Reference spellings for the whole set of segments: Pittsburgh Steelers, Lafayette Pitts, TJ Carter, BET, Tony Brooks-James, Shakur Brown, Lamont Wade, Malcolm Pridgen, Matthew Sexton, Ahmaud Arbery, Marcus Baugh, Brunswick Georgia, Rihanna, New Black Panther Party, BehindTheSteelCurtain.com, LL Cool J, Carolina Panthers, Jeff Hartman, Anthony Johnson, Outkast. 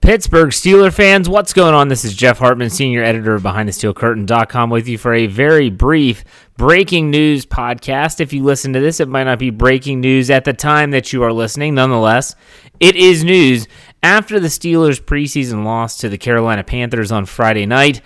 Pittsburgh Steelers fans, what's going on? This is Jeff Hartman, senior editor of BehindTheSteelCurtain.com, with you for a very brief breaking news podcast. If you listen to this, it might not be breaking news at the time that you are listening. Nonetheless, it is news. After the Steelers' preseason loss to the Carolina Panthers on Friday night,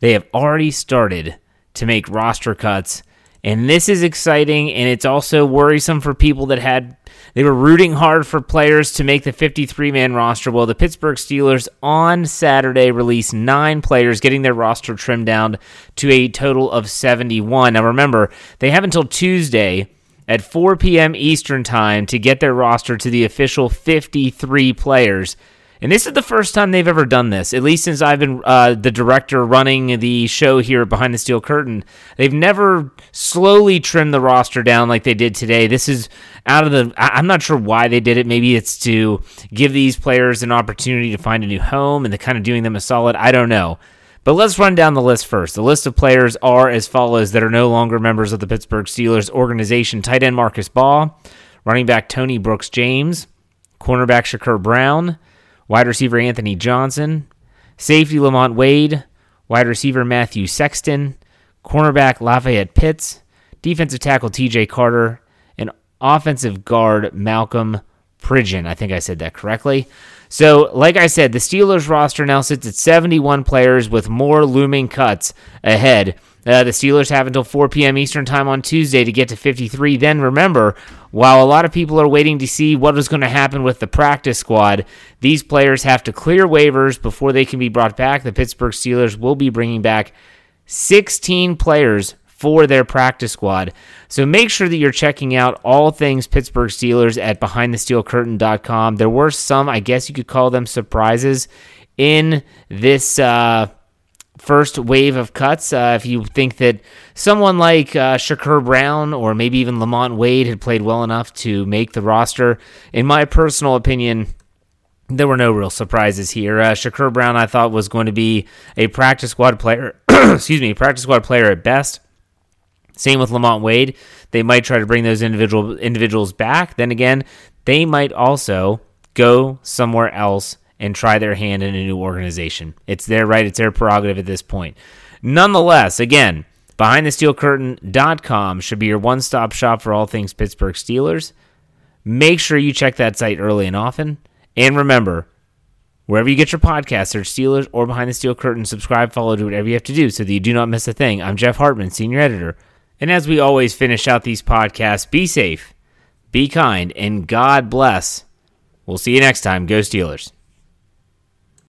they have already started to make roster cuts. And this is exciting, and it's also worrisome for people that they were rooting hard for players to make the 53-man roster. Well, the Pittsburgh Steelers on Saturday released 9 players, getting their roster trimmed down to a total of 71. Now remember, they have until Tuesday at 4 p.m. Eastern time to get their roster to the official 53 players. And this is the first time they've ever done this, at least since I've been the director running the show here at Behind the Steel Curtain. They've never slowly trimmed the roster down like they did today. This is I'm not sure why they did it. Maybe it's to give these players an opportunity to find a new home and they're kind of doing them a solid. I don't know. But let's run down the list first. The list of players are as follows that are no longer members of the Pittsburgh Steelers organization. Tight end Marcus Baugh, running back Tony Brooks-James, cornerback Shakur Brown, wide receiver Anthony Johnson, safety Lamont Wade, wide receiver Matthew Sexton, cornerback Lafayette Pitts, defensive tackle TJ Carter, and offensive guard Malcolm Pridgen. I think I said that correctly. So, like I said, the Steelers roster now sits at 71 players with more looming cuts ahead. The Steelers have until 4 p.m. Eastern time on Tuesday to get to 53. Then remember, while a lot of people are waiting to see what is going to happen with the practice squad, these players have to clear waivers before they can be brought back. The Pittsburgh Steelers will be bringing back 16 players for their practice squad. So make sure that you're checking out all things Pittsburgh Steelers at BehindTheSteelCurtain.com. There were some, I guess you could call them surprises, in this first wave of cuts. If you think that someone like Shakur Brown or maybe even Lamont Wade had played well enough to make the roster, in my personal opinion, there were no real surprises here. Shakur Brown, I thought, was going to be a practice squad player. Practice squad player at best. Same with Lamont Wade. They might try to bring those individuals back. Then again, they might also go somewhere else and try their hand in a new organization. It's their right. It's their prerogative at this point. Nonetheless, again, BehindTheSteelCurtain.com should be your one-stop shop for all things Pittsburgh Steelers. Make sure you check that site early and often. And remember, wherever you get your podcast, search Steelers or Behind the Steel Curtain. Subscribe, follow, do whatever you have to do so that you do not miss a thing. I'm Jeff Hartman, senior editor. And as we always finish out these podcasts, be safe, be kind, and God bless. We'll see you next time. Go Steelers.